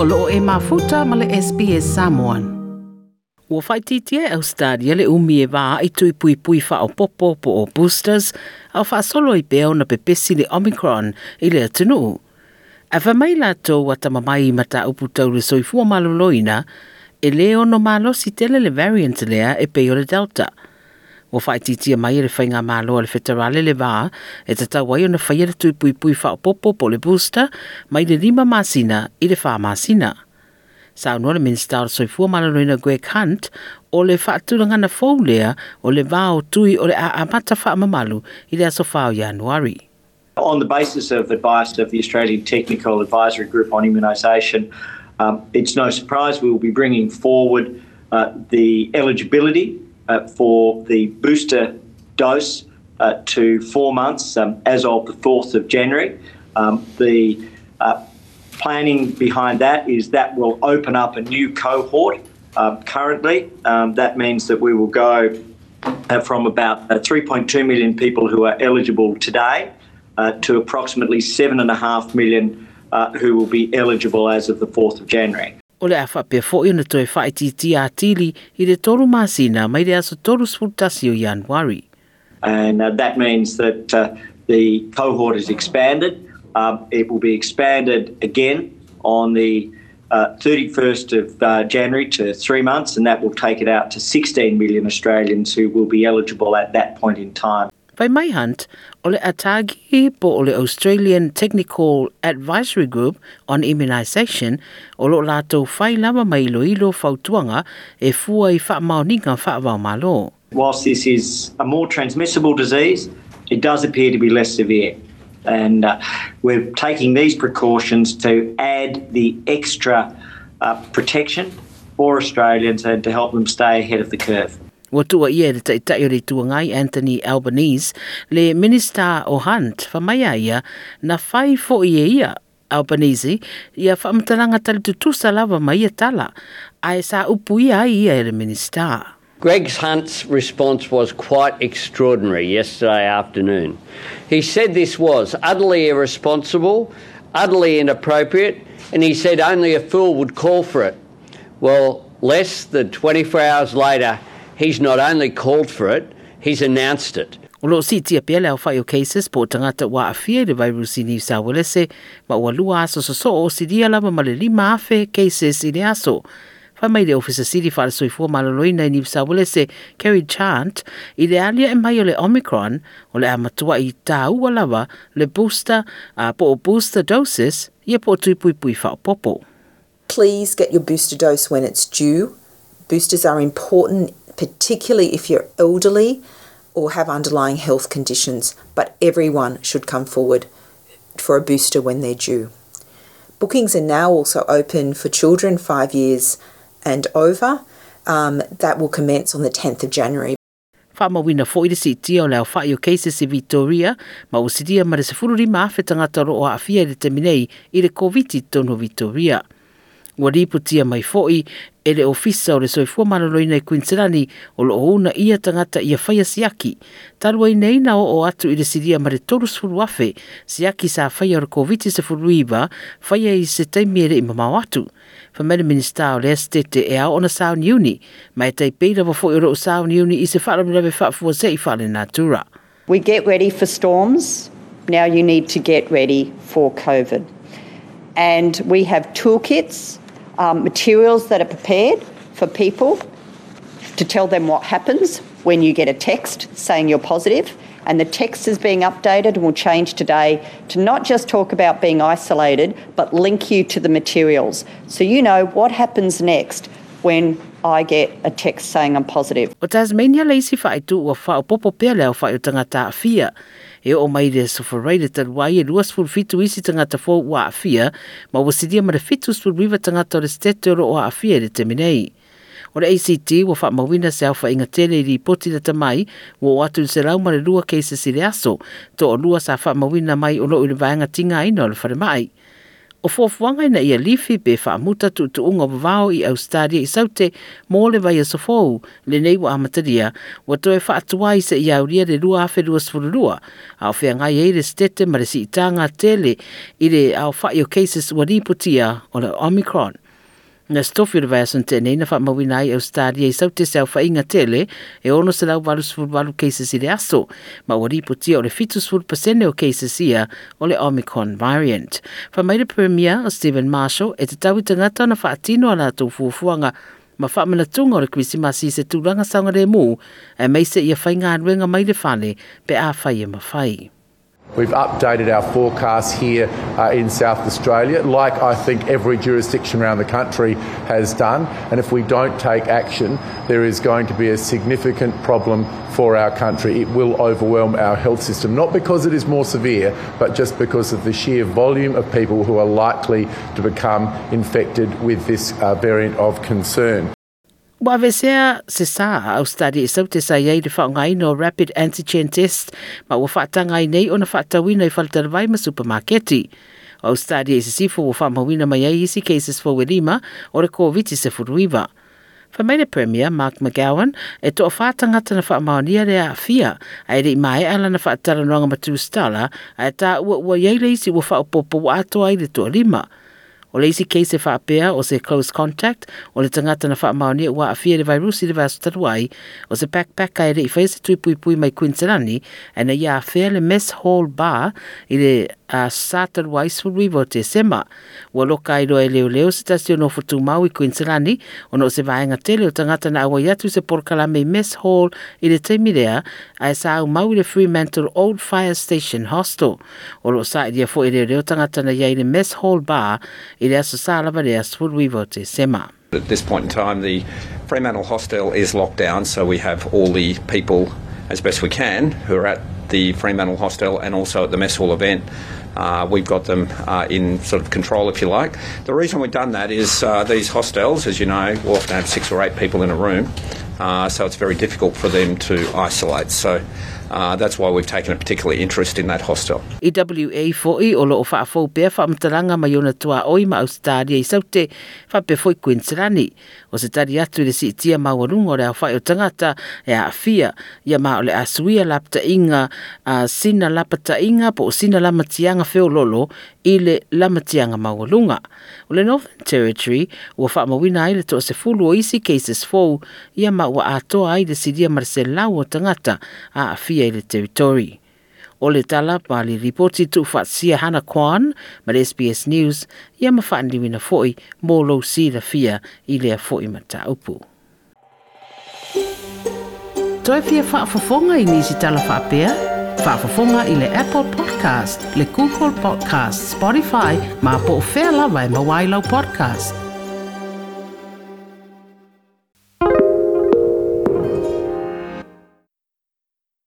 o loo e mafuta ma le SBS Samoan. Ua faititia Australia le umi e waa i tuipuipui whaopopo po o boosters au whaasolo i peo na pepesi le Omicron i le atunuu. Awa mai lato wa tamamai mata upu tau le soifua maloloina e leo no malo si tele le variant lea e peo le Delta. Ua faititia mai le whainga malo le fetarale le waa e tatawayo na whaia le tuipuipui whaopopo po le booster mai le 5 masina i le 4 masina. Saunua le Minister o Soifua Malaloina Greg Hunt o le whaatulangana fōlea o le vāo tui o le aamata whaamamalu i le asofau Januari. On the basis of advice of the Australian Technical Advisory Group on Immunisation, it's no surprise we will be bringing forward the eligibility for the booster dose to 4 months as of the 4th of January. Planning behind that is that will open up a new cohort currently. That means that we will go from about 3.2 million people who are eligible today to approximately 7.5 million who will be eligible as of the 4th of January. O le awhapea fōi na toi whaititi a tili i le toru masina mai le aso toru sfurtasi o Januari. And that means that the cohort is expanded. It will be expanded again on the 31st of January to 3 months, and that will take it out to 16 million Australians who will be eligible at that point in time. By my hunt, o le atagi po o le Australian Technical Advisory Group on Immunisation, o lo lato fai lama mai loilo fautuanga e fua i wha mauninga wha wau malo. Whilst this is a more transmissible disease, it does appear to be less severe. And we're taking these precautions to add the extra protection for Australians and to help them stay ahead of the curve. Wa tua ia le taitaio le tuangai Anthony Albanese, le Minister o Hunt whamaia ia na whai fo ia Albanese ia whamtalanga talitutusa lava mai ia tala, ai sa upu ia le Minister. Greg Hunt's response was quite extraordinary yesterday afternoon. He said this was utterly irresponsible, utterly inappropriate, and he said only a fool would call for it. Well, less than 24 hours later, he's not only called for it, he's announced it. Olo sitia pia leo whaio cases po tangata wa awhia le vairusi ni sawalese, ma ua lua aso soso o siria lama malelima afe cases i le aso. Whamai le ofisa siri whaare soifua maloloina i nivisa walese Kerry Chant i le alia e mai o le Omicron o le amatua i tā ua lava le booster po o booster doses ia po o tuipuipui whaopopo. Please get your booster dose when it's due. Boosters are important, particularly if you're elderly or have underlying health conditions, but everyone should come forward for a booster when they're due. Bookings are now also open for children 5 years and over. That will commence on the 10th of January. Whamawina fōi le sitia o leo whaio cases i Victoria, ma o sitia ma le sefuru rima afe tangata o awhia le taminei i le COVID-19 tono Victoria. Ua riputia mai fōi e le ofisa o le soifua maloloina i Queensland o lo ouna ia tangata ia whaia siaki. Tarua inei na o atu i le sitia ma le toru sefuru afe, siaki sa whaia o le COVID-19 sefuru iwa, whaia i se taimiere i mamau atu. Whamele Minister o le estete e ao ona Saun Uni, ma e taipeira wa fōi o reo Saun Uni i se wharamlawe whaafua se i whale natura. We get ready for storms, now you need to get ready for COVID. And we have toolkits, materials that are prepared for people to tell them what happens when you get a text saying you're positive. And the text is being updated and will change today to not just talk about being isolated, but link you to the materials. So you know what happens next when I get a text saying I'm positive. O Tasmania leisi whaetu ua whaopopo pia leo whaeo tangata awhia. E o mai le sofarai le taluai e 2.5 isi tangata fōu ua awhia, ma ua sidia ma le 5.5 tangata o le stetero o awhia le teminei. O le ACT wa whaamawina se au whainga tele i ripoti le tamai wa atu se lauma le 2 cases i le aso, to o lua sa whaamawina mai o loo i le vaenga tinga ina o le whare mai. O fōfuanga ina ia lifi pe whaamuta tuutuunga wawao i Australia i saute mōle vai a sofou le nei wa amataria wa toe whaatuai se i auria le rua awherua sfururua au whea ngai eire stete maresi i tanga tele i le au whaio cases waripotia o le Omicron. Nga stofi le vaiasun tēnei na whaamawina i Australia i saute se au whainga tele e ono se lau walu sfurwalu cases i le aso, ma waripotia o le 70% o cases ia o le Omicron variant. Whamaire Premier o Steven Marshall e te tawi tangata na whaatino ala tō fuafuanga ma whaamanatunga o le krisimasi se tūranga saunga le mū e meise ia whainga anuenga maile whane pe a whaia mawhai. We've updated our forecast here in South Australia, like I think every jurisdiction around the country has done. And if we don't take action, there is going to be a significant problem for our country. It will overwhelm our health system, not because it is more severe, but just because of the sheer volume of people who are likely to become infected with this variant of concern. Wawesea se saa au stadi i saute sa iei le whaongai no rapid antigen test ma ua whaatangai nei o na whaatawina i whalitarawai ma supermarketi. Au stadi i se sifo ua whaamawina mai ei isi cases 4 o le COVID se furuiva. Whamaile Premier Mark McGowan e toa whaatangata na whaamaonia le a fia a ere i mai ala na whaataranonga matu stala a e ta ua iei le isi ua whaopopo wa atoa i le toa lima. O leisi case whaapea o se close contact o le tangata na whaamaonia ua awhia le vairusi le vaisutaruai o se backpack aere i whaise tuipuipui mai Queensland ana ia awhia le mess hall bar i le sataruai sfurivo te sema. Ua loka i loa e leo se tasio no futumau i Queensland ono o se vaenga tele o tangata na awa iatu se porkalame mess hall i le teimirea a e sa au mau i le Fremantle Old Fire Station Hostel. O lo sa i dia fo i leo tangata na ia i le mess hall bar At this point in time, the Fremantle Hostel is locked down, so we have all the people, as best we can, who are at the Fremantle Hostel and also at the mess hall event. We've got them in sort of control, if you like. The reason we've done that is these hostels, as you know, will often have 6 or 8 people in a room, so it's very difficult for them to isolate. So. That's why we've taken a particular interest in that hostel. IWA4E o loo whaafou pia whaamtaranga mai ona tua oi ma Australia i saute whapefoi Queensland. O se tari atu le si itia mawarungo le awhai o tangata e a awhia. Ia ma ole asuia lapta inga, sina lapata inga po sina lamatianga feo lolo i le lamatianga mawarunga. O le Northern Territory ua whaamawina ai le toa se fulu o isi cases 4 ia ma ua atoa ai le siria Marselau o tangata a awhia. Le territory. O le tala pa le ripoti tu whaatsia Hana Kwan, ma le SBS News, ia mawhaandiwina fo'i mō lau si la fia i lea fo'i mata upu. Toi fia whaafafonga i nisi tala whaapea, whaafafonga i le Apple Podcast, le Google Podcast, Spotify, ma po o whea lawa e mawailau podcast.